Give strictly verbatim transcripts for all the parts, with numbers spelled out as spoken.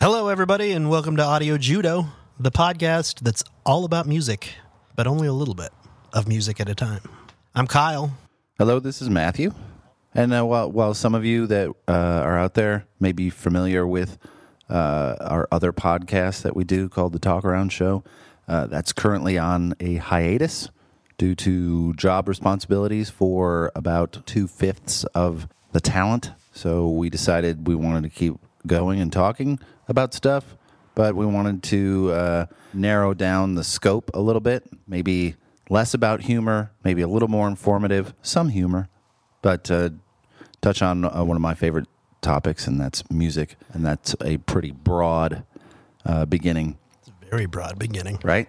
Hello, everybody, and welcome to Audio Judo, the podcast that's all about music, but only a little bit of music at a time. I'm Kyle. Hello, this is Matthew. And uh, while, while some of you that uh, are out there may be familiar with uh, our other podcast that we do called The Talk Around Show, uh, that's currently on a hiatus due to job responsibilities for about two-fifths of the talent. So we decided we wanted to keep going and talking about stuff, but we wanted to uh, narrow down the scope a little bit, maybe less about humor, maybe a little more informative, some humor, but uh, touch on uh, one of my favorite topics, and that's music, and that's a pretty broad uh, beginning. It's a very broad beginning. Right?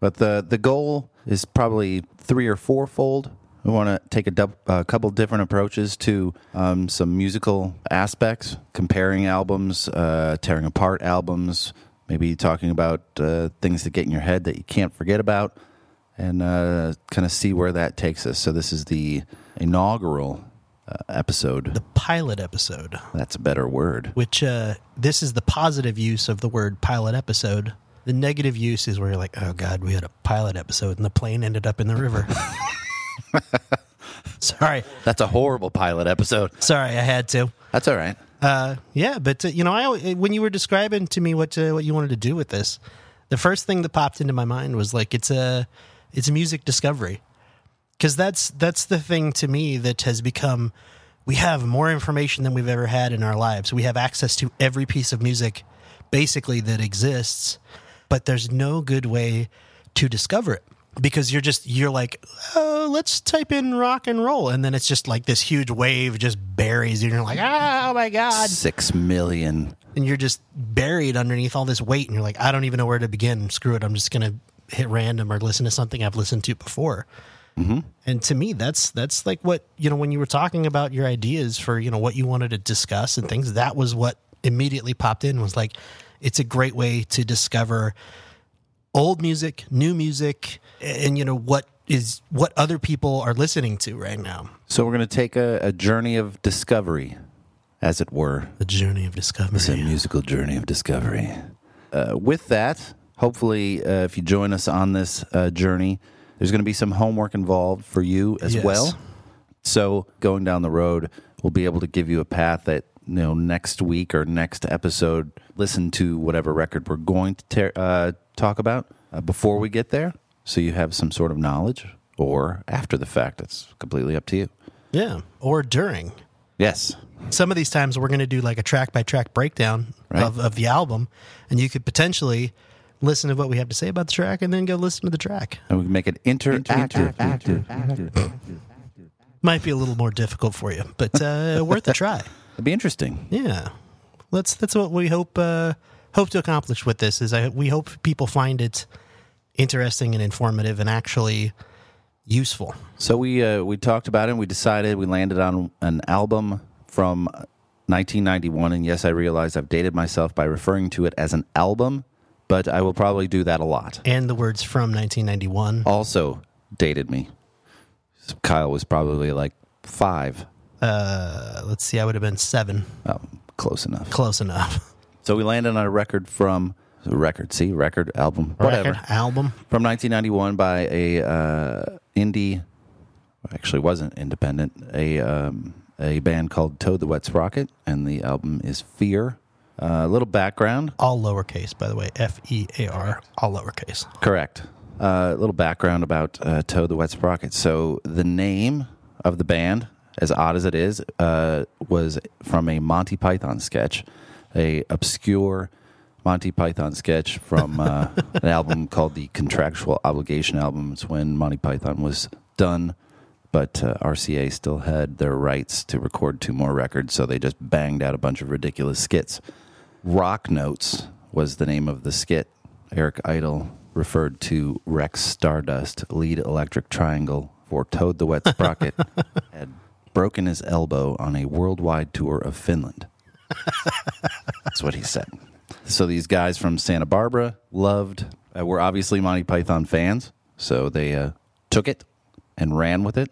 But the, the goal is probably three or fourfold. We want to take a, du- a couple different approaches to um, some musical aspects, comparing albums, uh, tearing apart albums, maybe talking about uh, things that get in your head that you can't forget about, and uh, kind of see where that takes us. So this is the inaugural uh, episode. The pilot episode. That's a better word. Which, uh, this is the positive use of the word pilot episode. The negative use is where you're like, oh, God, we had a pilot episode, and the plane ended up in the river. Sorry. That's a horrible pilot episode. Sorry, I had to. That's all right. Uh, yeah, but, uh, you know, I when you were describing to me what to, what you wanted to do with this, the first thing that popped into my mind was, like, it's a it's a music discovery. Because that's, that's the thing to me that has become, we have more information than we've ever had in our lives. We have access to every piece of music, basically, that exists, but there's no good way to discover it. Because you're just, you're like, oh, let's type in rock and roll. And then it's just like this huge wave just buries you. And you're like, oh, my God. Six million. And you're just buried underneath all this weight. And you're like, I don't even know where to begin. Screw it. I'm just going to hit random or listen to something I've listened to before. Mm-hmm. And to me, that's that's like what, you know, when you were talking about your ideas for, you know, what you wanted to discuss and things, that was what immediately popped in was like, it's a great way to discover old music, new music, and, you know, what is what other people are listening to right now. So we're going to take a, a journey of discovery, as it were. A journey of discovery. It's a musical journey of discovery. Uh, with that, hopefully, uh, if you join us on this uh, journey, there's going to be some homework involved for you as yes. well. So going down the road, we'll be able to give you a path that, you know, next week or next episode, listen to whatever record we're going to tear, uh, talk about uh, before we get there. So you have some sort of knowledge, or after the fact, it's completely up to you. Yeah, or during. Yes. Some of these times we're going to do like a track-by-track breakdown right. of, of the album, and you could potentially listen to what we have to say about the track and then go listen to the track. And we can make it interactive. Interactive. Interactive. Might be a little more difficult for you, but uh, worth a try. It'd be interesting. Yeah. Let's, that's what we hope uh, hope to accomplish with this, is I, we hope people find it interesting and informative and actually useful. So we uh, we talked about it, and we decided we landed on an album from nineteen ninety-one, and yes, I realize I've dated myself by referring to it as an album, but I will probably do that a lot. And the words from nineteen ninety-one also dated me. Kyle was probably like five. Uh, let's see, I would have been seven. Oh, close enough. Close enough. So we landed on a record from... Record, see? Record, album, whatever. Record, album. From nineteen ninety-one by a uh, indie... Actually, wasn't independent. A um, a band called Toad the Wet Sprocket, and the album is Fear. A uh, little background. All lowercase, by the way. F E A R, all lowercase. Correct. A uh, little background about uh, Toad the Wet Sprocket. So the name of the band, as odd as it is, uh, was from a Monty Python sketch, a obscure Monty Python sketch from uh, an album called the Contractual Obligation album. It's when Monty Python was done. But uh, R C A still had their rights to record two more records, so they just banged out a bunch of ridiculous skits. Rock Notes was the name of the skit. Eric Idle referred to Rex Stardust, lead electric triangle for Toad the Wet Sprocket, had broken his elbow on a worldwide tour of Finland. That's what he said. So these guys from Santa Barbara loved, uh, were obviously Monty Python fans, so they uh, took it and ran with it.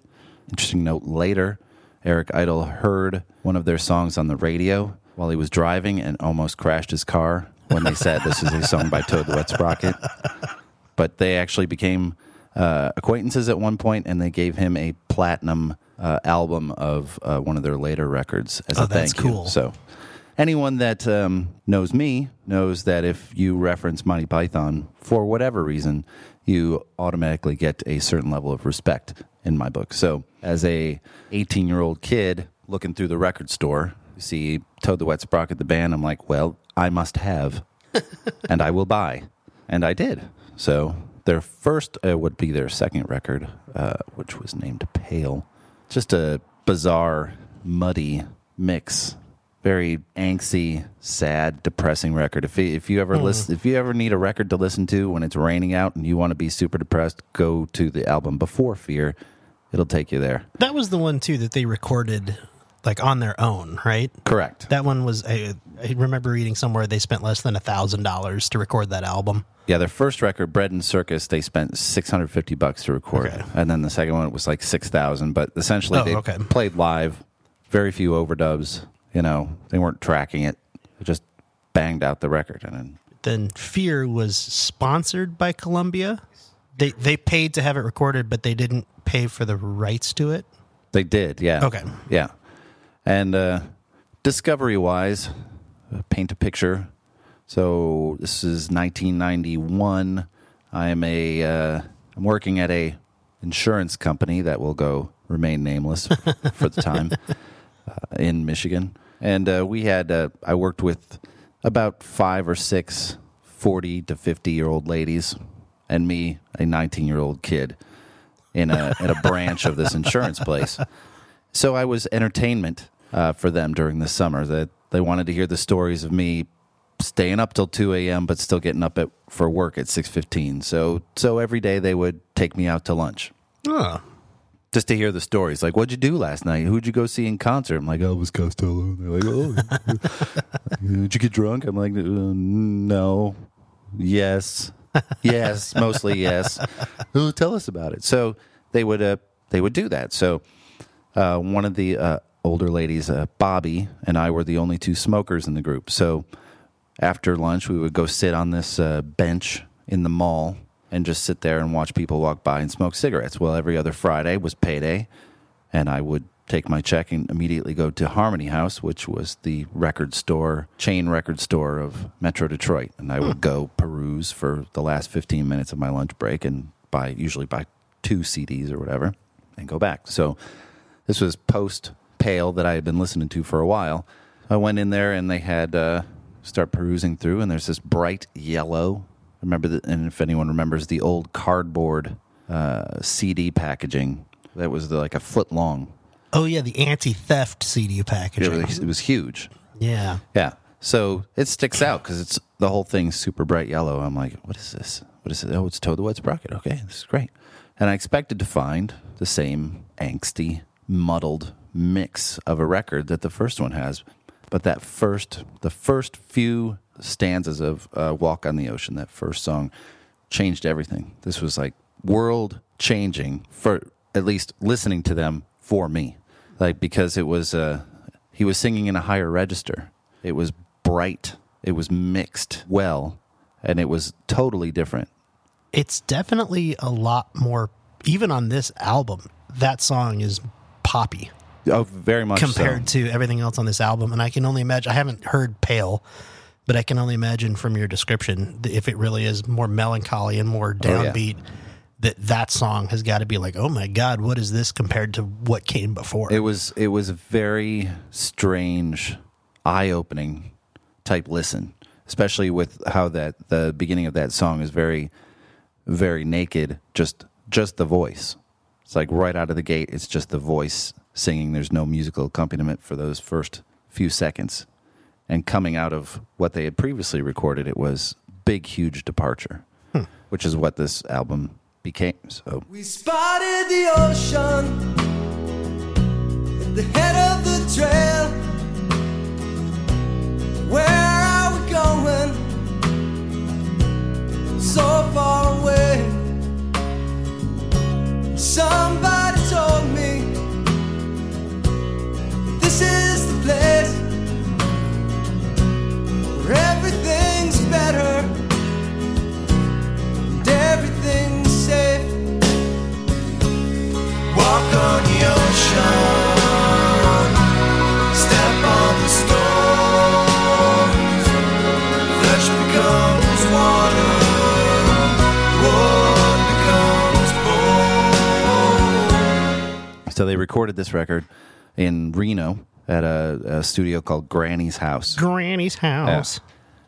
Interesting note, later, Eric Idle heard one of their songs on the radio while he was driving and almost crashed his car when they said this is a song by Toad the Wet Sprocket. But they actually became uh, acquaintances at one point, and they gave him a platinum uh, album of uh, one of their later records as oh, a thank you. Cool. So anyone that um, knows me knows that if you reference Monty Python for whatever reason, you automatically get a certain level of respect in my book. So as a eighteen-year-old kid looking through the record store, you see Toad the Wet Sprocket, the band, I'm like, well, I must have, and I will buy. And I did. So their first uh, would be their second record, uh, which was named Pale. Just a bizarre, muddy mix. Very angsty, sad, depressing record. If if you ever mm. listen, if you ever need a record to listen to when it's raining out and you want to be super depressed, go to the album before Fear. It'll take you there. That was the one too that they recorded like on their own, right? Correct. That one was. I, I remember reading somewhere they spent less than a thousand dollars to record that album. Yeah, their first record, Bread and Circus, they spent six hundred fifty bucks to record, okay. And then the second one was like six thousand. But essentially, oh, they okay. played live, very few overdubs. You know, they weren't tracking it. They just banged out the record. And then, then Fear was sponsored by Columbia. They they paid to have it recorded, but they didn't pay for the rights to it? They did, yeah. Okay. Yeah. And uh, discovery-wise, paint a picture. So this is nineteen ninety-one. I'm a, uh, I'm working at a insurance company that will go remain nameless for the time. Uh, in Michigan. And uh, we had, uh, I worked with about five or six forty to fifty-year-old ladies and me, a nineteen-year-old kid, in a, at a branch of this insurance place. So I was entertainment uh, for them during the summer. That they, they wanted to hear the stories of me staying up till two a.m. but still getting up at, for work at six fifteen. So, so every day they would take me out to lunch. Huh. Just to hear the stories. Like, what'd you do last night? Who'd you go see in concert? I'm like, Elvis Costello. And they're like, oh, did you get drunk? I'm like, uh, no. Yes. Yes. Mostly yes. Oh, tell us about it. So they would uh, they would do that. So uh, one of the uh, older ladies, uh, Bobby, and I were the only two smokers in the group. So after lunch, we would go sit on this uh, bench in the mall and just sit there and watch people walk by and smoke cigarettes. Well, every other Friday was payday, and I would take my check and immediately go to Harmony House, which was the record store, chain record store of Metro Detroit. And I would go peruse for the last fifteen minutes of my lunch break and buy, usually buy two C Ds or whatever, and go back. So this was post-Pale that I had been listening to for a while. I went in there, and they had uh, start perusing through, and there's this bright yellow... Remember, the, and if anyone remembers, the old cardboard uh, C D packaging that was the, like a foot long. Oh, yeah, the anti-theft C D packaging. It was, it was huge. Yeah. Yeah. So it sticks out because it's the whole thing's super bright yellow. I'm like, what is this? What is it? Oh, it's Toad the Wet Sprocket. Okay, this is great. And I expected to find the same angsty, muddled mix of a record that the first one has. But that first, the first few stanzas of uh, Walk on the Ocean, that first song, changed everything. This was like world-changing, for at least listening to them, for me. Like, because it was, uh, he was singing in a higher register. It was bright. It was mixed well. And it was totally different. It's definitely a lot more, even on this album, that song is poppy. Oh, very much compared so. to everything else on this album. And I can only imagine, I haven't heard Pale, but I can only imagine from your description, if it really is more melancholy and more downbeat, oh, yeah. that that song has got to be like, oh my God, what is this compared to what came before? It was, it was a very strange, eye-opening type listen, especially with how that the beginning of that song is very, very naked, just just the voice. It's like right out of the gate, it's just the voice singing. There's no musical accompaniment for those first few seconds. And coming out of what they had previously recorded, it was big, huge departure, hmm. which is what this album became. So we spotted the ocean at the head of the trail. Where are we going? So far away. Somebody told me this is the place where everything's better and everything's safe. Walk on the ocean, step on the storms, flesh becomes water, wood becomes bone. So they recorded this record in Reno, at a, a studio called Granny's House. Granny's House.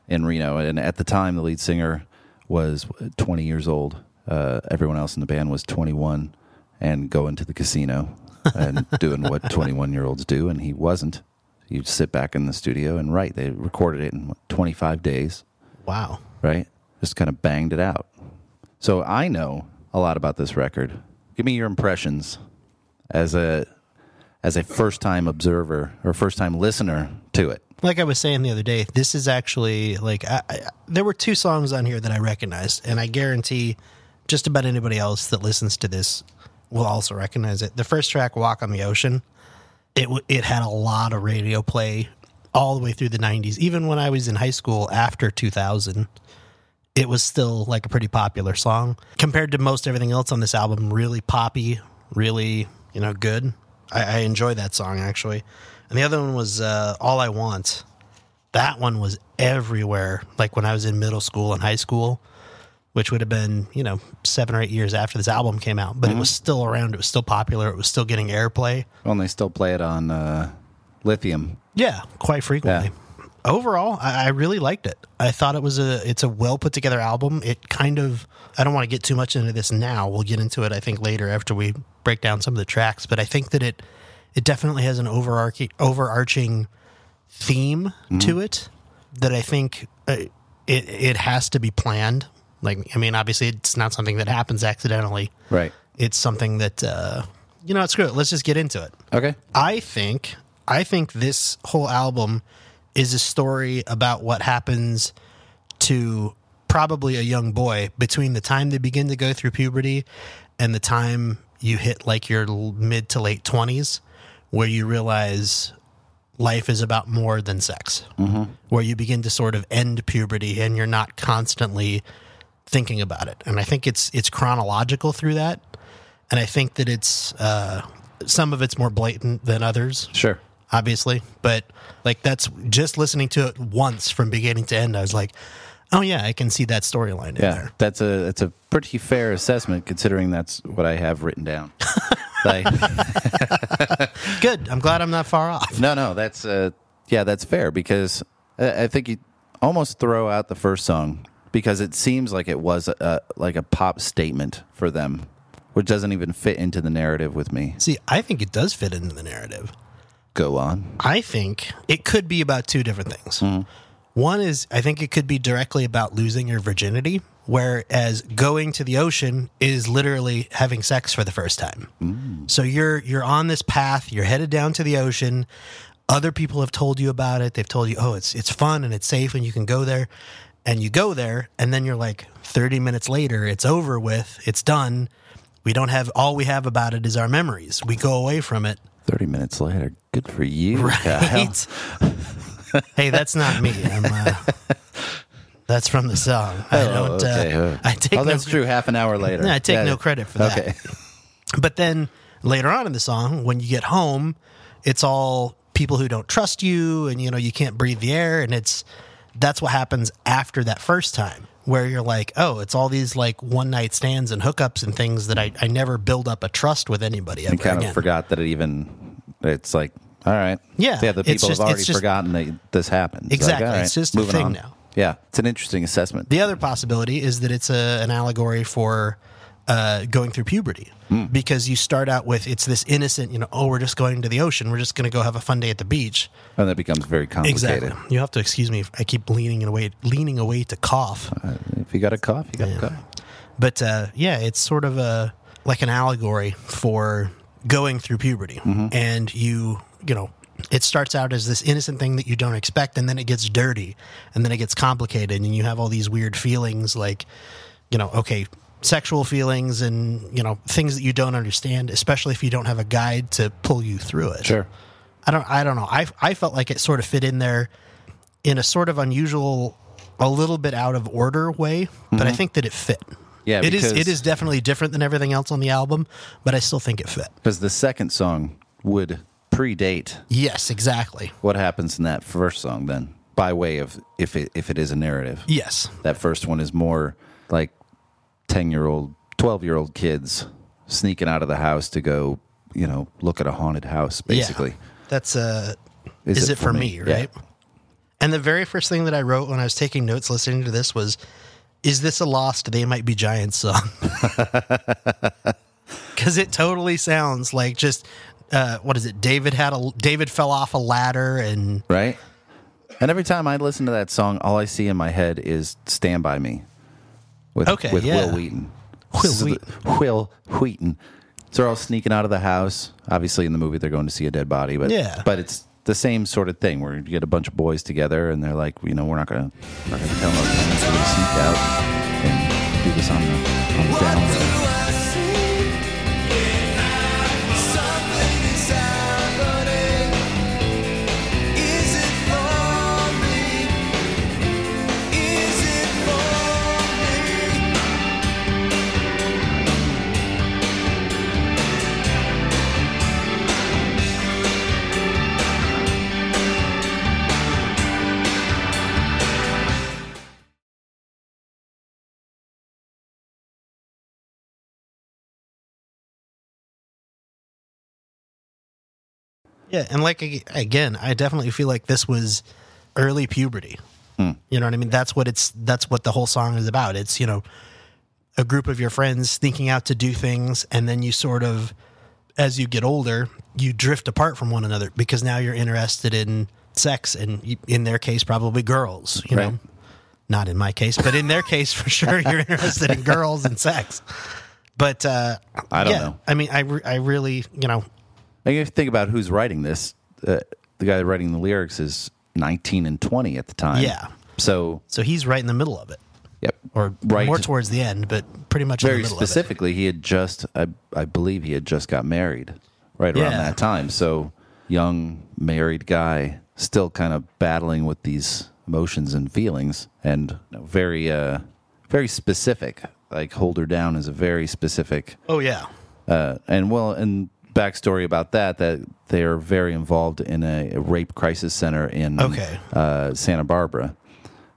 Yeah, in Reno. And at the time, the lead singer was twenty years old. Uh, everyone else in the band was twenty-one and going to the casino and doing what twenty-one-year-olds do, and he wasn't. You'd sit back in the studio and write. They recorded it in what, twenty-five days. Wow. Right? Just kind of banged it out. So I know a lot about this record. Give me your impressions as a... as a first-time observer or first-time listener to it. Like I was saying the other day, this is actually, like, I, I, there were two songs on here that I recognized, and I guarantee just about anybody else that listens to this will also recognize it. The first track, Walk on the Ocean, it it had a lot of radio play all the way through the nineties. Even when I was in high school after two thousand, it was still, like, a pretty popular song. Compared to most everything else on this album, really poppy, really, you know, good. I enjoy that song, actually. And the other one was uh, All I Want. That one was everywhere, like when I was in middle school and high school, which would have been, you know, seven or eight years after this album came out. But mm-hmm. It was still around. It was still popular. It was still getting airplay. Well, and they still play it on uh, Lithium. Yeah, quite frequently. Yeah. Overall, I, I really liked it. I thought it was a, it's a well-put-together album. It kind of, I don't want to get too much into this now. We'll get into it, I think, later after we break down some of the tracks, but I think that it it definitely has an overarching overarching theme mm-hmm. to it that I think uh, it it has to be planned. Like, I mean, obviously it's not something that happens accidentally. Right. It's something that uh, you know, screw it. Let's just get into it. Okay. I think I think this whole album is a story about what happens to probably a young boy between the time they begin to go through puberty and the time you hit like your mid to late twenties where you realize life is about more than sex, mm-hmm. where you begin to sort of end puberty and you're not constantly thinking about it. And I think it's, it's chronological through that. And I think that it's, uh, some of it's more blatant than others. Sure. Obviously. But like, that's just listening to it once from beginning to end. I was like, oh yeah, I can see that storyline in yeah, there. That's a that's a pretty fair assessment considering that's what I have written down. Like, good. I'm glad I'm not far off. No, no, that's uh, yeah, that's fair because I think you almost throw out the first song because it seems like it was a, like a pop statement for them, which doesn't even fit into the narrative with me. See, I think it does fit into the narrative. Go on. I think it could be about two different things. Mm-hmm. One is, I think it could be directly about losing your virginity, whereas going to the ocean is literally having sex for the first time. Mm. So you're you're on this path, you're headed down to the ocean. Other people have told you about it. They've told you, oh, it's it's fun and it's safe and you can go there. And you go there, and then you're like thirty minutes later, it's over with, it's done. We don't have, all we have about it is our memories. We go away from it. thirty minutes later, good for you, right? Kyle. Hey, that's not me. I'm, uh, that's from the song. I don't, oh, okay. uh, I take oh, that's no, true. Half an hour later. I take yeah. no credit for that. Okay. But then later on in the song, when you get home, it's all people who don't trust you, and you know you can't breathe the air, and it's that's what happens after that first time, where you're like, oh, it's all these like one night stands and hookups and things that I, I never build up a trust with anybody. And kind again. of forgot that it even, it's like, all right. Yeah. Yeah. The people just, have already just, forgotten that this happened. Exactly. Like, right, it's just a thing on. now. Yeah. It's an interesting assessment. The other possibility is that it's a, an allegory for uh, going through puberty, mm. because you start out with, it's this innocent, you know, oh, we're just going to the ocean. We're just going to go have a fun day at the beach. And that becomes very complicated. Exactly. You have to excuse me. If I keep leaning away, leaning away to cough. Uh, if you got a cough, you got yeah. a cough. But uh, yeah, it's sort of a, like an allegory for going through puberty, mm-hmm. and you, you know, it starts out as this innocent thing that you don't expect, and then it gets dirty, and then it gets complicated, and you have all these weird feelings, like, you know, okay, sexual feelings, and, you know, things that you don't understand, especially if you don't have a guide to pull you through it. Sure. I don't, I don't know. I, I felt like it sort of fit in there in a sort of unusual, a little bit out of order way, mm-hmm. but I think that it fit. Yeah, it is, it is definitely different than everything else on the album, but I still think it fit. Because the second song would predate. Yes, exactly. What happens in that first song then, by way of if it if it is a narrative. Yes. That first one is more like ten-year-old, twelve-year-old kids sneaking out of the house to go, you know, look at a haunted house, basically. Yeah. That's uh, is, is it, it for me, me right? Yeah. And the very first thing that I wrote when I was taking notes listening to this was, is this a lost They Might Be Giants song? Because it totally sounds like just... Uh, what is it? David had a David fell off a ladder and right. And every time I listen to that song, all I see in my head is "Stand by Me" with okay, with yeah. Will Wheaton. Will Wheaton. Will Wheaton. So they're all sneaking out of the house. Obviously, in the movie, they're going to see a dead body, but yeah. but it's the same sort of thing where you get a bunch of boys together and they're like, you know, we're not going to not going to tell them until we sneak out and do this on the, on the down. Yeah, and like, again, I definitely feel like this was early puberty. Mm. You know what I mean? That's what it's. That's what the whole song is about. It's, you know, a group of your friends sneaking out to do things, and then you sort of, as you get older, you drift apart from one another because now you're interested in sex, and in their case, probably girls, you right. know? Not in my case, but in their case, for sure, you're interested in girls and sex. But, uh, I don't yeah, know. I mean, I, re- I really, you know... I guess think about who's writing this. Uh, the guy writing the lyrics is nineteen and twenty at the time. Yeah. So so he's right in the middle of it. Yep. Or right more towards the end, but pretty much very in the middle of it. Very specifically, he had just, I, I believe he had just got married right around yeah. that time. So young, married guy, still kind of battling with these emotions and feelings, and you know, very, uh, very specific. Like, Hold Her Down is a very specific. Oh, yeah. Uh, and well, and... backstory about that, that they're very involved in a, a rape crisis center in okay. uh, Santa Barbara.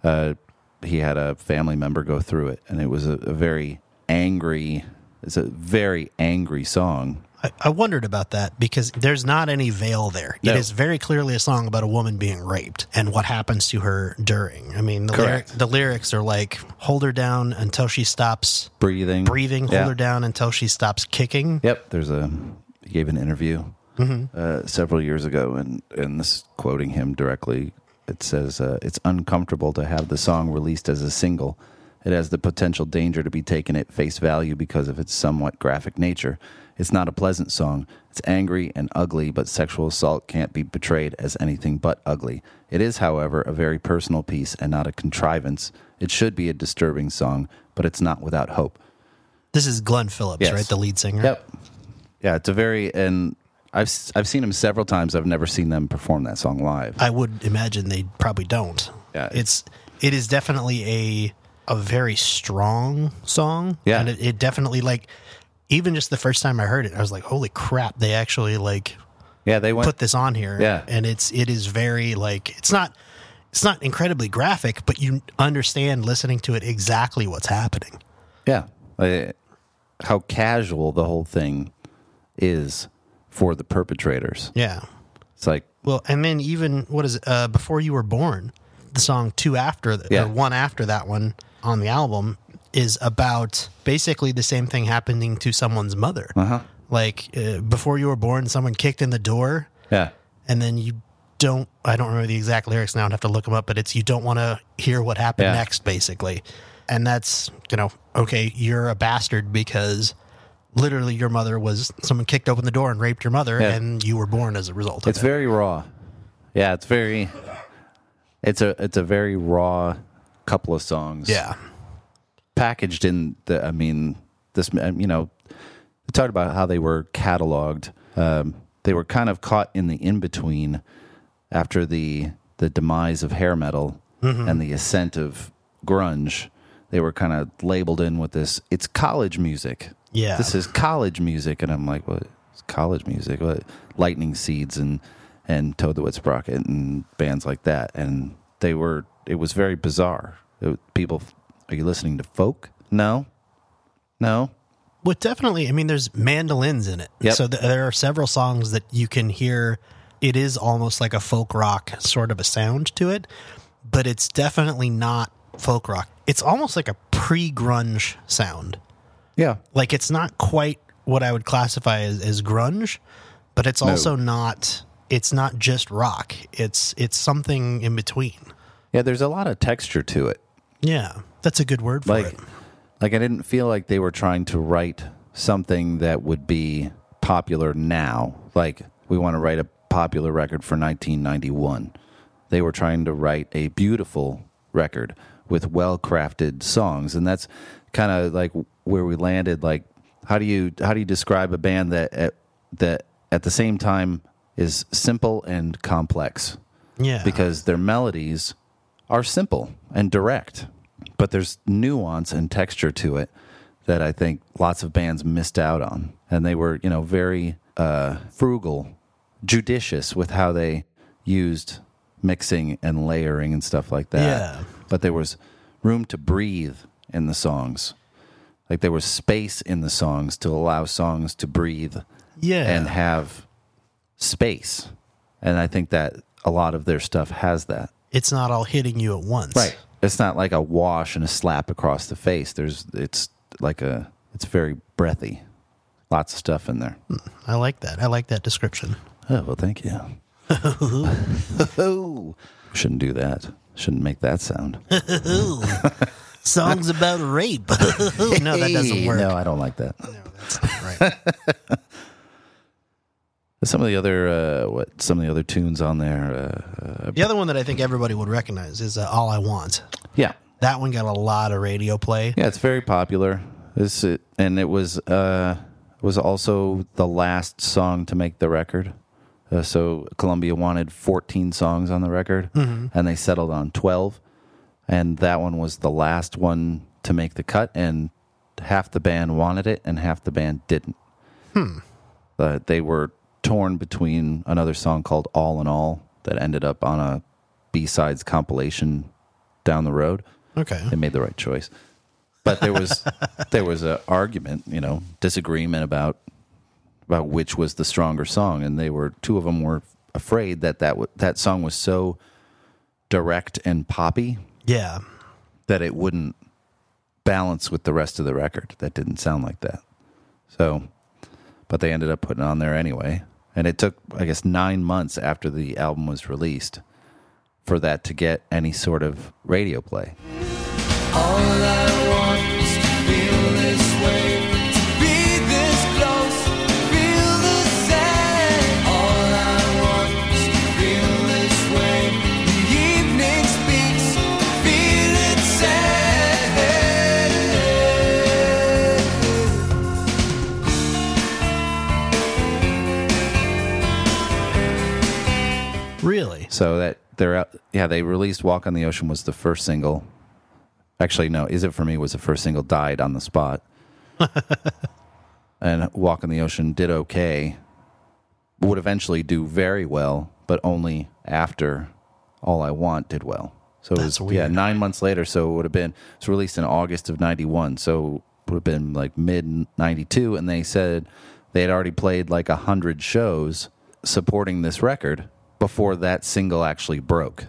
Uh, he had a family member go through it, and it was a, a very angry, it's a very angry song. I, I wondered about that because there's not any veil there. No. It is very clearly a song about a woman being raped and what happens to her during. I mean, the, lyric, the lyrics are like, hold her down until she stops breathing, breathing. hold yeah. her down until she stops kicking. Yep, there's a... He gave an interview mm-hmm. uh, several years ago, and, and this quoting him directly, it says, uh, it's uncomfortable to have the song released as a single It has the potential danger to be taken at face value because of its somewhat graphic nature. It's not a pleasant song. It's angry and ugly, but sexual assault can't be portrayed as anything but ugly. It is, however, a very personal piece and not a contrivance. It should be a disturbing song, but it's not without hope. This is Glenn Phillips, yes. Right? The lead singer? Yep. Yeah, it's a very... and I've I've seen them several times. I've never seen them perform that song live. I would imagine they probably don't. Yeah, it's it is definitely a... a very strong song. Yeah. And it, it definitely, like, even just the first time I heard it, I was like, holy crap, they actually, like, yeah, they went, put this on here. Yeah. And it's, it is very, like, it's not, it's not incredibly graphic, but you understand listening to it exactly what's happening. Yeah. Like, how casual the whole thing is for the perpetrators. Yeah. It's like, well, and then even, what is it, uh, Before You Were Born, the song two after, the, yeah. or one after that one, on the album is about basically the same thing happening to someone's mother. Uh-huh. Like uh, before you were born, someone kicked in the door. Yeah. And then you don't, I don't remember the exact lyrics now. I'd have to look them up, but it's, you don't want to hear what happened yeah. next, basically. And that's, you know, okay, you're a bastard because literally your mother was, someone kicked open the door and raped your mother yeah. and you were born as a result of it's it. It's very raw. Yeah. It's very, it's a, it's a very raw couple of songs, yeah, packaged in the. I mean, this. You know, we talked about how they were cataloged. Um, they were kind of caught in the in between after the the demise of hair metal mm-hmm. and the ascent of grunge. They were kind of labeled in with this. It's college music. Yeah, this is college music, and I'm like, what? It's college music. What? Lightning Seeds and and Toad the Wet Sprocket and bands like that, and they were. It was very bizarre. It, people, are you listening to folk? No. No. Well, definitely. I mean, there's mandolins in it. Yep. So th- there are several songs that you can hear. It is almost like a folk rock sort of a sound to it, but it's definitely not folk rock. It's almost like a pre-grunge sound. Yeah. Like it's not quite what I would classify as, as grunge, but it's also no. not, it's not just rock. It's, it's something in between. Yeah, there's a lot of texture to it. Yeah, that's a good word for like, it. Like, I didn't feel like they were trying to write something that would be popular now. Like, we want to write a popular record for nineteen ninety-one. They were trying to write a beautiful record with well-crafted songs, and that's kind of like where we landed. Like, how do you how do you describe a band that at, that at the same time is simple and complex? Yeah, because their melodies are simple and direct, but there's nuance and texture to it that I think lots of bands missed out on. And they were, you know, very uh, frugal, judicious with how they used mixing and layering and stuff like that. Yeah. But there was room to breathe in the songs. Like there was space in the songs to allow songs to breathe yeah. and have space. And I think that a lot of their stuff has that. It's not all hitting you at once. Right. It's not like a wash and a slap across the face. There's, it's like a, it's very breathy. Lots of stuff in there. I like that. I like that description. Oh, well, thank you. Shouldn't do that. Shouldn't make that sound. Songs about rape. No, that doesn't work. No, I don't like that. No, that's not right. Some of the other uh, what? Some of the other tunes on there. Uh, uh, the other one that I think everybody would recognize is uh, "All I Want." Yeah, that one got a lot of radio play. Yeah, it's very popular. This it, and it was uh, was also the last song to make the record. Uh, so Columbia wanted fourteen songs on the record, mm-hmm. and they settled on twelve. And that one was the last one to make the cut. And half the band wanted it, and half the band didn't. Hmm. Uh, they were torn between another song called All in All that ended up on a B-sides compilation down the road. Okay. They made the right choice. But there was there was an argument, you know, disagreement about about which was the stronger song, and they were two of them were afraid that that, w- that song was so direct and poppy yeah. that it wouldn't balance with the rest of the record. That didn't sound like that. So, but they ended up putting it on there anyway. And it took, I guess, nine months after the album was released for that to get any sort of radio play. Really? So that they're out, yeah, they released Walk on the Ocean was the first single. Actually, no, Is It For Me was the first single, died on the spot. And Walk on the Ocean did okay, would eventually do very well, but only after All I Want did well. So it was, that's weird. Yeah, nine months later, so it would have been, it was released in August of ninety-one, so it would have been like mid ninety-two, and they said they had already played like one hundred shows supporting this record before that single actually broke.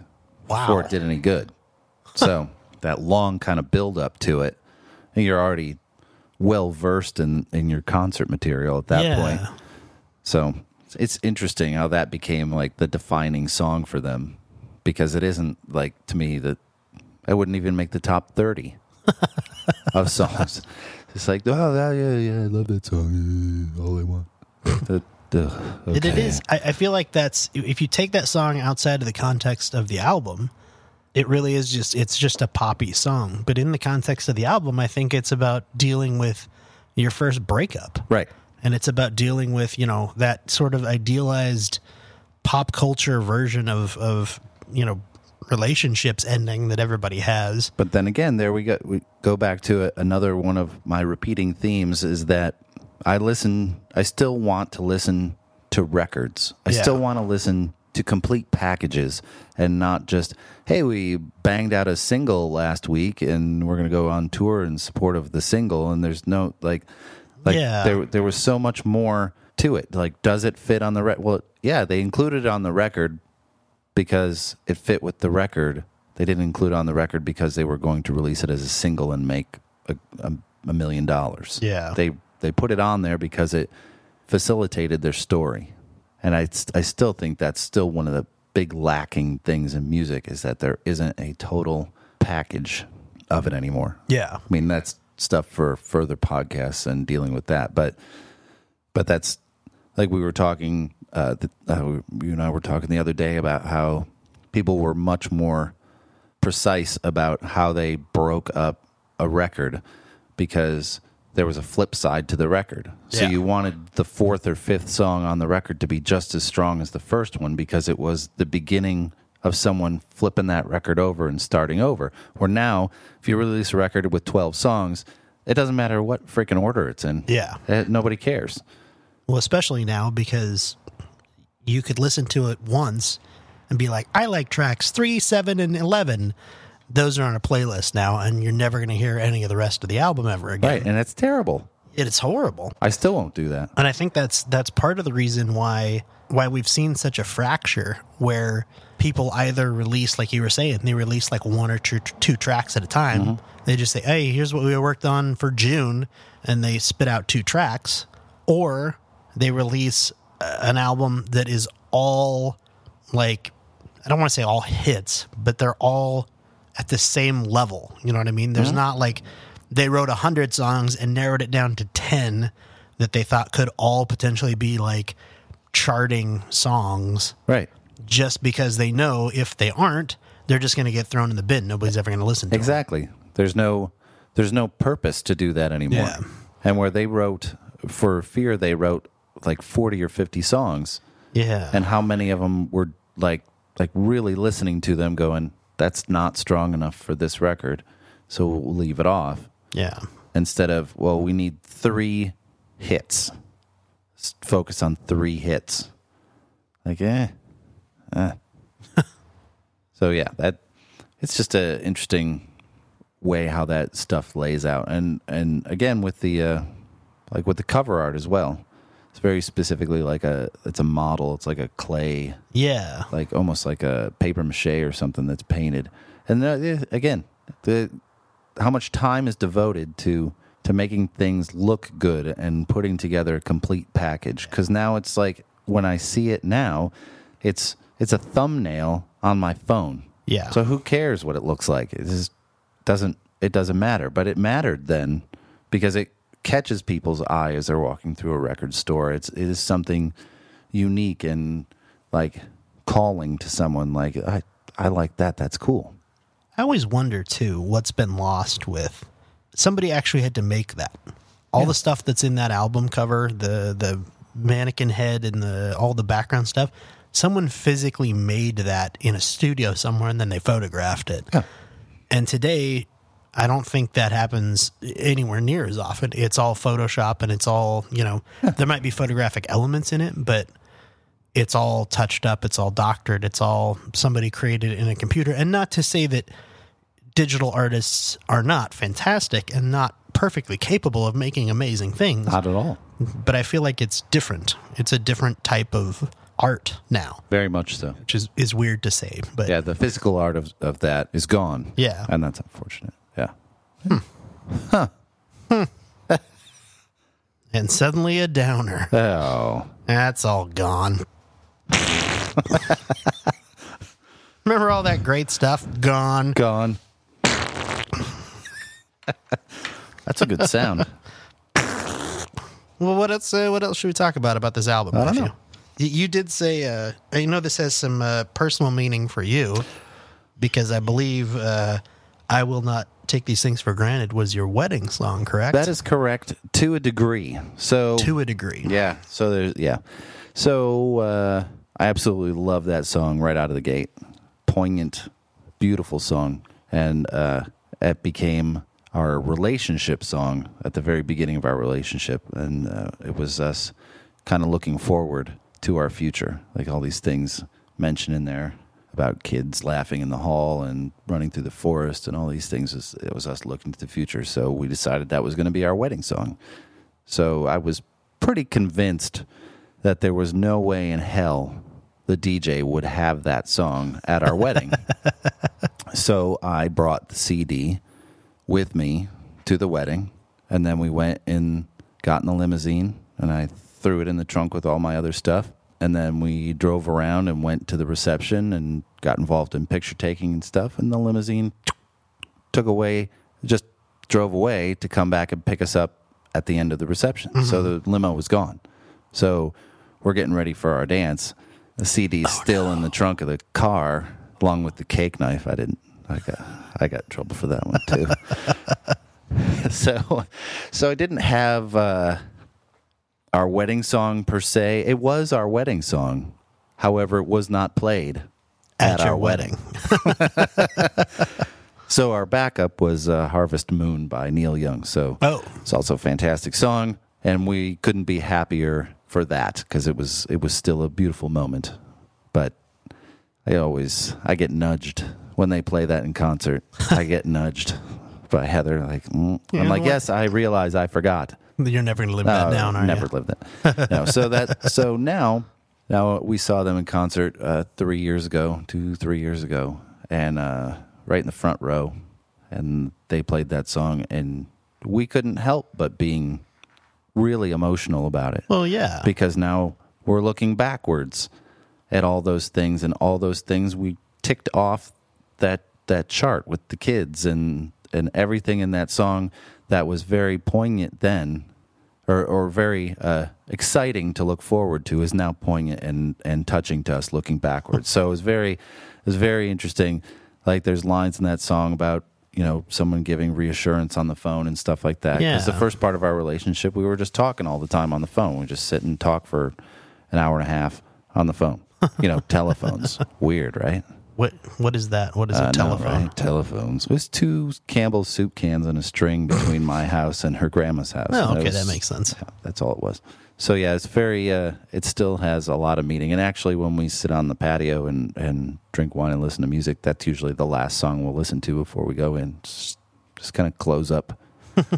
Wow. Before it did any good. So that long kind of build up to it, and you're already well versed in, in your concert material at that yeah. point. So it's interesting how that became like the defining song for them, because it isn't like, to me, that I wouldn't even make the top thirty of songs. It's like, oh, that, yeah, yeah, I love that song. Yeah, all I want. the, Ugh, okay. It, it is. I, I feel like that's, if you take that song outside of the context of the album, it really is just, it's just a poppy song. But in the context of the album, I think it's about dealing with your first breakup. Right. And it's about dealing with, you know, that sort of idealized pop culture version of, of you know, relationships ending that everybody has. But then again, there we go. We go back to a, another one of my repeating themes is that I listen, I still want to listen to records. I yeah. still want to listen to complete packages and not just, hey, we banged out a single last week and we're going to go on tour in support of the single. And there's no, like, like yeah. there there was so much more to it. Like, does it fit on the record? Well, yeah, they included it on the record because it fit with the record. They didn't include it on the record because they were going to release it as a single and make a, a, a million dollars. Yeah. They They put it on there because it facilitated their story. And I, I still think that's still one of the big lacking things in music, is that there isn't a total package of it anymore. Yeah. I mean, that's stuff for further podcasts and dealing with that. But but that's, like we were talking, uh, the, uh, you and I were talking the other day about how people were much more precise about how they broke up a record because there was a flip side to the record. So yeah. you wanted the fourth or fifth song on the record to be just as strong as the first one because it was the beginning of someone flipping that record over and starting over. Where now, if you release a record with twelve songs, it doesn't matter what freaking order it's in. Yeah. It, nobody cares. Well, especially now, because you could listen to it once and be like, I like tracks three, seven, and eleven. Those are on a playlist now, and you're never going to hear any of the rest of the album ever again. Right, and it's terrible. It's horrible. I still won't do that. And I think that's that's part of the reason why why we've seen such a fracture, where people either release, like you were saying, they release like one or two, two tracks at a time. Mm-hmm. They just say, hey, here's what we worked on for June, and they spit out two tracks. Or they release an album that is all, like, I don't want to say all hits, but they're all at the same level, you know what I mean? There's mm-hmm. not like they wrote one hundred songs and narrowed it down to ten that they thought could all potentially be like charting songs. Right. Just because they know if they aren't, they're just going to get thrown in the bin. Nobody's ever going to listen to exactly. them. Exactly. There's no there's no purpose to do that anymore. Yeah. And where they wrote, for Fear, they wrote like forty or fifty songs. Yeah. And how many of them were like like really listening to them going, that's not strong enough for this record, so we'll leave it off. Yeah. Instead of, well, we need three hits. Let's focus on three hits. Like, eh. eh. So, yeah, that it's just an interesting way how that stuff lays out. And, and again, with the, uh, like with the cover art as well, it's very specifically like a, it's a model. It's like a clay. Yeah. Like almost like a paper mache or something that's painted. And the, again, the, how much time is devoted to, to making things look good and putting together a complete package. Because now it's like, when I see it now, it's, it's a thumbnail on my phone. Yeah. So who cares what it looks like? It just doesn't it doesn't matter. But it mattered then because it catches people's eye as they're walking through a record store. It's, it is something unique and like calling to someone like, I, I like that. That's cool. I always wonder, too, what's been lost with somebody actually had to make that. All yeah. the stuff that's in that album cover, the the mannequin head and the all the background stuff, someone physically made that in a studio somewhere and then they photographed it. Yeah. And today, I don't think that happens anywhere near as often. It's all Photoshop and it's all, you know, yeah. there might be photographic elements in it, but it's all touched up, it's all doctored, it's all somebody created in a computer. And not to say that digital artists are not fantastic and not perfectly capable of making amazing things. Not at all. But I feel like it's different. It's a different type of art now. Very much so. Which is, is weird to say. But yeah, the physical art of, of that is gone. Yeah. And that's unfortunate. Yeah. Hmm. Huh. Hmm. And suddenly a downer. Oh. That's all gone. Remember all that great stuff? Gone. Gone. That's a good sound. Well, what else? Uh, what else should we talk about about this album? I don't know. You, you did say, uh, you know, this has some uh, personal meaning for you because I believe uh, "I Will Not Take These Things for Granted" was your wedding song, correct? That is correct to a degree. So to a degree, yeah. So there's yeah. So uh, I absolutely love that song right out of the gate. Poignant, beautiful song, and uh, it became our relationship song at the very beginning of our relationship, and uh, it was us kind of looking forward to our future, like all these things mentioned in there about kids laughing in the hall and running through the forest and all these things. It was us looking to the future, so we decided that was going to be our wedding song. So I was pretty convinced that there was no way in hell the D J would have that song at our wedding. So I brought the C D with me to the wedding, and then we went and got in the limousine, and I threw it in the trunk with all my other stuff, and then we drove around and went to the reception and got involved in picture taking and stuff, and the limousine took away, just drove away to come back and pick us up at the end of the reception. Mm-hmm. So the limo was gone. So we're getting ready for our dance. The C D's oh, still no. in the trunk of the car, along with the cake knife. I didn't. I got, I got in trouble for that one too. so, so I didn't have uh, our wedding song per se. It was our wedding song, however, it was not played at, at your our wedding. wedding. So our backup was uh, "Harvest Moon" by Neil Young. So oh. it's also a fantastic song, and we couldn't be happier for that because it was it was still a beautiful moment. But I always I get nudged. When they play that in concert, I get nudged by Heather. Like mm. I'm like, yes, I realize I forgot. You're never going to live that uh, down, are never you? Never live that. No. So that. So now, now we saw them in concert uh, three years ago, two, three years ago, and uh, right in the front row, and they played that song, and we couldn't help but being really emotional about it. Well, yeah, because now we're looking backwards at all those things and all those things we ticked off. That that chart with the kids and, and everything in that song that was very poignant then, or or very uh, exciting to look forward to, is now poignant and, and touching to us looking backwards. So it was very it was very interesting. Like there's lines in that song about you know someone giving reassurance on the phone and stuff like that. Because yeah. the first part of our relationship, we were just talking all the time on the phone. We just sit and talk for an hour and a half on the phone. You know, telephones. Weird, right? What what is that? What is a uh, telephone? No, right? Telephones. It was two Campbell's soup cans on a string between my house and her grandma's house. Oh, okay, that, was, that makes sense. Yeah, that's all it was. So yeah, it's very. Uh, it still has a lot of meaning. And actually, when we sit on the patio and, and drink wine and listen to music, that's usually the last song we'll listen to before we go in. Just, just kind of close up,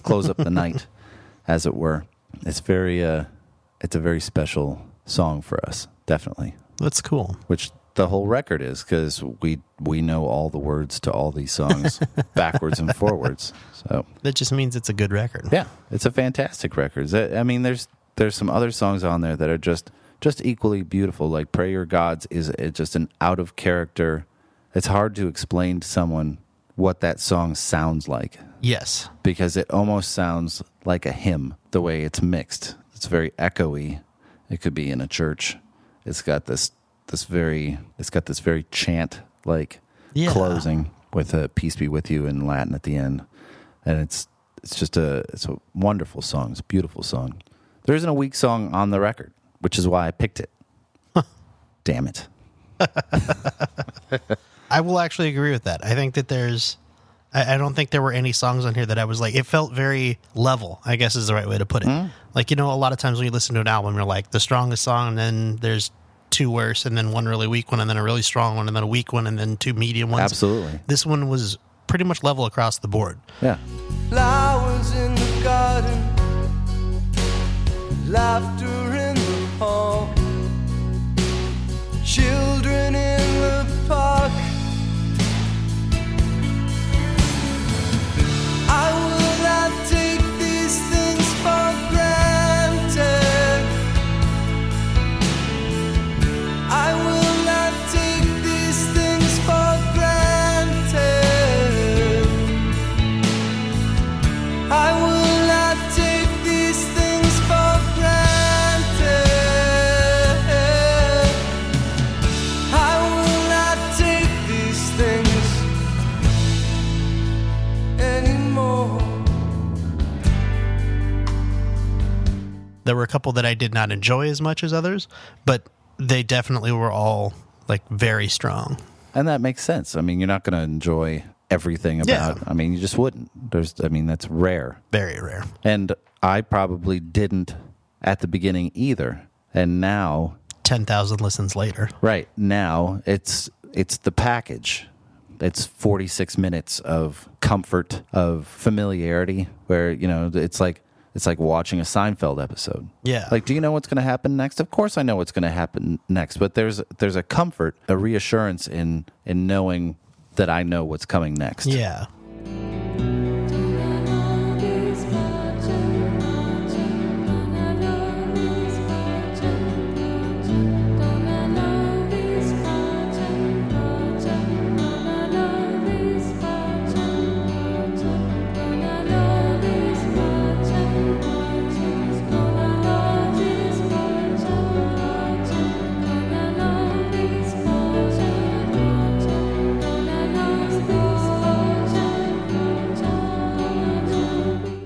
close up the night, as it were. It's very. Uh, it's a very special song for us, definitely. That's cool. Which. The whole record is because we we know all the words to all these songs backwards and forwards. So that just means it's a good record. Yeah, it's a fantastic record. I mean, there's there's some other songs on there that are just just equally beautiful. Like "Pray Your Gods" is just an out of character. It's hard to explain to someone what that song sounds like. Yes. Because it almost sounds like a hymn, the way it's mixed. It's very echoey. It could be in a church. It's got this this very it's got this very chant like yeah. closing with a peace be with you in Latin at the end. And it's it's just a it's a wonderful song. It's a beautiful song. There isn't a weak song on the record, which is why I picked it. Huh. Damn it. I will actually agree with that. I think that there's I, I don't think there were any songs on here that I was like, it felt very level, I guess is the right way to put it. Mm. Like, you know, a lot of times when you listen to an album, you're like, the strongest song, and then there's two worse, and then one really weak one, and then a really strong one, and then a weak one, and then two medium ones. Absolutely. This one was pretty much level across the board. Yeah. Flowers in the garden, laughter in the hall, children in the park. I will not take these things for granted. I will not take these things for granted. I will not take these things for granted. I will not take these things anymore. There were a couple that I did not enjoy as much as others, but they definitely were all like very strong. And that makes sense. I mean, you're not going to enjoy everything about yeah. I mean, you just wouldn't. There's I mean, that's rare. Very rare. And I probably didn't at the beginning either. And now ten thousand listens later. Right. Now it's it's the package. It's forty-six minutes of comfort, of familiarity, where, you know, it's like It's like watching a Seinfeld episode. Yeah. Like, do you know what's going to happen next? Of course I know what's going to happen next, but there's there's a comfort, a reassurance in in knowing that I know what's coming next. Yeah.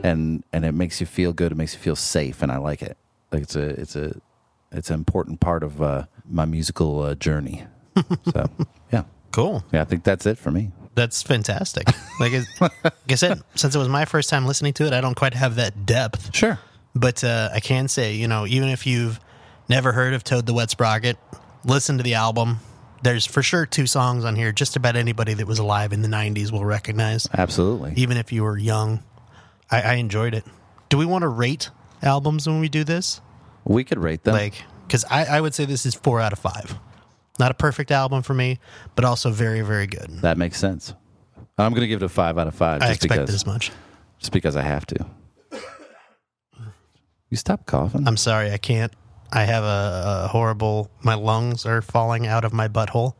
And and it makes you feel good. It makes you feel safe, and I like it. Like it's a it's a it's an important part of uh, my musical uh, journey. So yeah, cool. Yeah, I think that's it for me. That's fantastic. Like, it, like I said, since it was my first time listening to it, I don't quite have that depth. Sure, but uh, I can say, you know, even if you've never heard of Toad the Wet Sprocket, listen to the album. There's for sure two songs on here. Just about anybody that was alive in the nineties will recognize. Absolutely, even if you were young. I enjoyed it. Do we want to rate albums when we do this? We could rate them. Like, because I, I would say this is four out of five. Not a perfect album for me, but also very, very good. That makes sense. I'm going to give it a five out of five. Just I expected because, as much. Just because I have to. You stop coughing. I'm sorry. I can't. I have a, a horrible... My lungs are falling out of my butthole.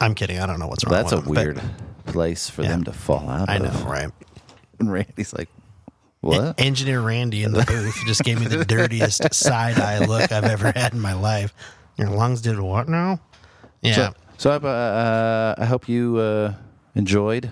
I'm kidding. I don't know what's wrong That's with That's a weird them, but, place for yeah, them to fall out I of. I know, right? And Randy's like, what? Engineer Randy in the booth just gave me the dirtiest side-eye look I've ever had in my life. Your lungs did what now? Yeah. So, so I, uh, I hope you uh, enjoyed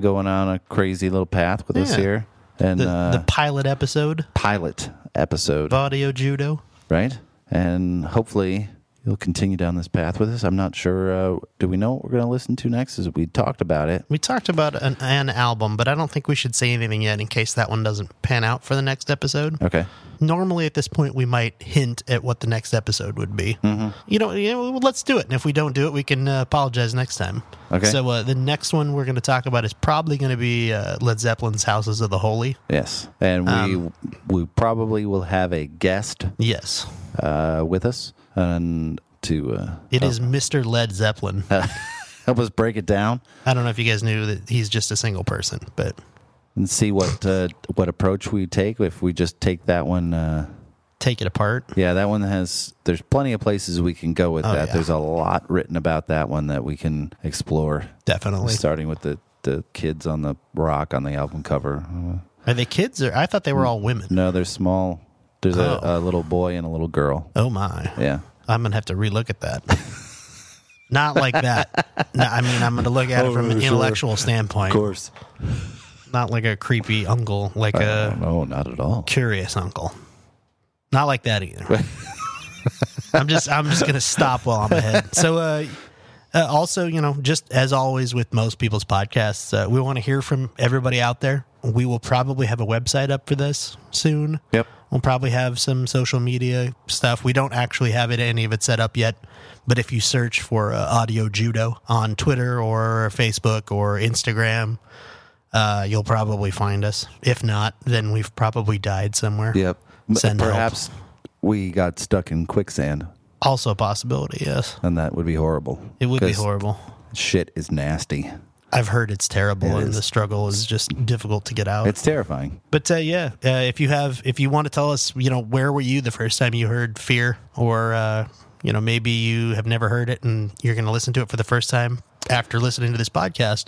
going on a crazy little path with yeah. us here. And the, uh, the pilot episode. Pilot episode. Audio Judo. Right? And hopefully you'll continue down this path with us. I'm not sure. Uh, do we know what we're going to listen to next? Is we talked about it. We talked about an, an album, but I don't think we should say anything yet in case that one doesn't pan out for the next episode. Okay. Normally at this point, we might hint at what the next episode would be. Mm-hmm. You know, you know, let's do it. And if we don't do it, we can uh, apologize next time. Okay. So uh, the next one we're going to talk about is probably going to be uh, Led Zeppelin's Houses of the Holy. Yes. And we um, we probably will have a guest. Yes. Uh, with us. And to uh, it is Mister Led Zeppelin. Help us break it down. I don't know if you guys knew that he's just a single person, but and see what uh, what approach we take if we just take that one uh, take it apart. Yeah, that one has, there's plenty of places we can go with oh, that. Yeah. There's a lot written about that one that we can explore. Definitely. Starting with the, the kids on the rock on the album cover. Are they kids? Or I thought they were all women. No, they're small. There's oh. a, a little boy and a little girl. Oh, my. Yeah. I'm going to have to relook at that. Not like that. No, I mean, I'm going to look at oh, it from an sure. intellectual standpoint. Of course. Not like a creepy uncle, like uh, a... No, not at all. Curious uncle. Not like that either. I'm just I'm just going to stop while I'm ahead. So, uh, uh, also, you know, just as always with most people's podcasts, uh, we want to hear from everybody out there. We will probably have a website up for this soon. Yep. We'll probably have some social media stuff. We don't actually have it any of it set up yet, but if you search for uh, Audio Judo on Twitter or Facebook or Instagram... Uh, you'll probably find us. If not, then we've probably died somewhere. Yep. Send Perhaps help. We got stuck in quicksand. Also a possibility, yes. And that would be horrible. It would be horrible. Shit is nasty. I've heard it's terrible, it and is. The struggle is just difficult to get out. It's terrifying. But uh, yeah, uh, if you have, if you want to tell us, you know, where were you the first time you heard Fear, or uh, you know, maybe you have never heard it and you're going to listen to it for the first time after listening to this podcast.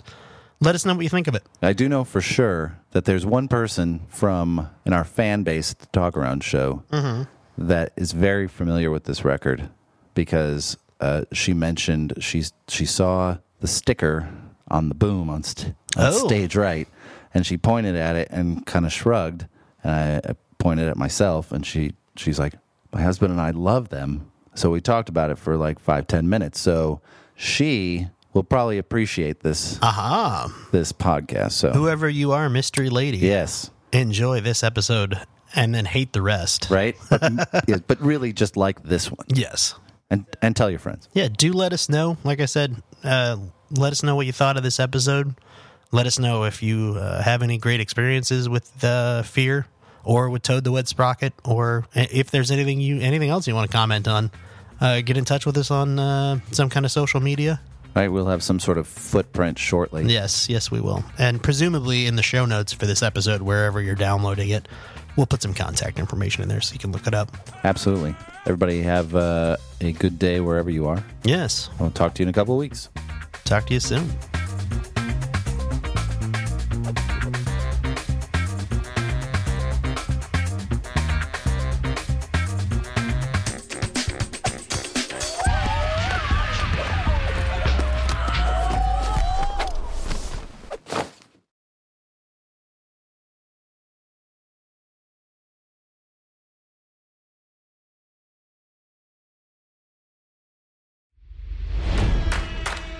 Let us know what you think of it. I do know for sure that there's one person from in our fan base at the Talk Around Show mm-hmm. that is very familiar with this record because uh, she mentioned she's, she saw the sticker on the boom on, st- on oh. stage right, and she pointed at it and kind of shrugged, and I, I pointed at myself, and she she's like, my husband and I love them. So we talked about it for like five, ten minutes. So she... We'll probably appreciate this Aha. this podcast. So whoever you are, mystery lady, yes, enjoy this episode and then hate the rest, right? But, yes, but really, just like this one, yes, and and tell your friends. Yeah, do let us know. Like I said, uh, let us know what you thought of this episode. Let us know if you uh, have any great experiences with uh, Fear or with Toad the Wet Sprocket, or if there's anything you anything else you want to comment on. Uh, get in touch with us on uh, some kind of social media. Right, we'll have some sort of footprint shortly. Yes, yes, we will. And presumably in the show notes for this episode, wherever you're downloading it, we'll put some contact information in there so you can look it up. Absolutely. Everybody have uh, a good day wherever you are. Yes. I'll talk to you in a couple of weeks. Talk to you soon.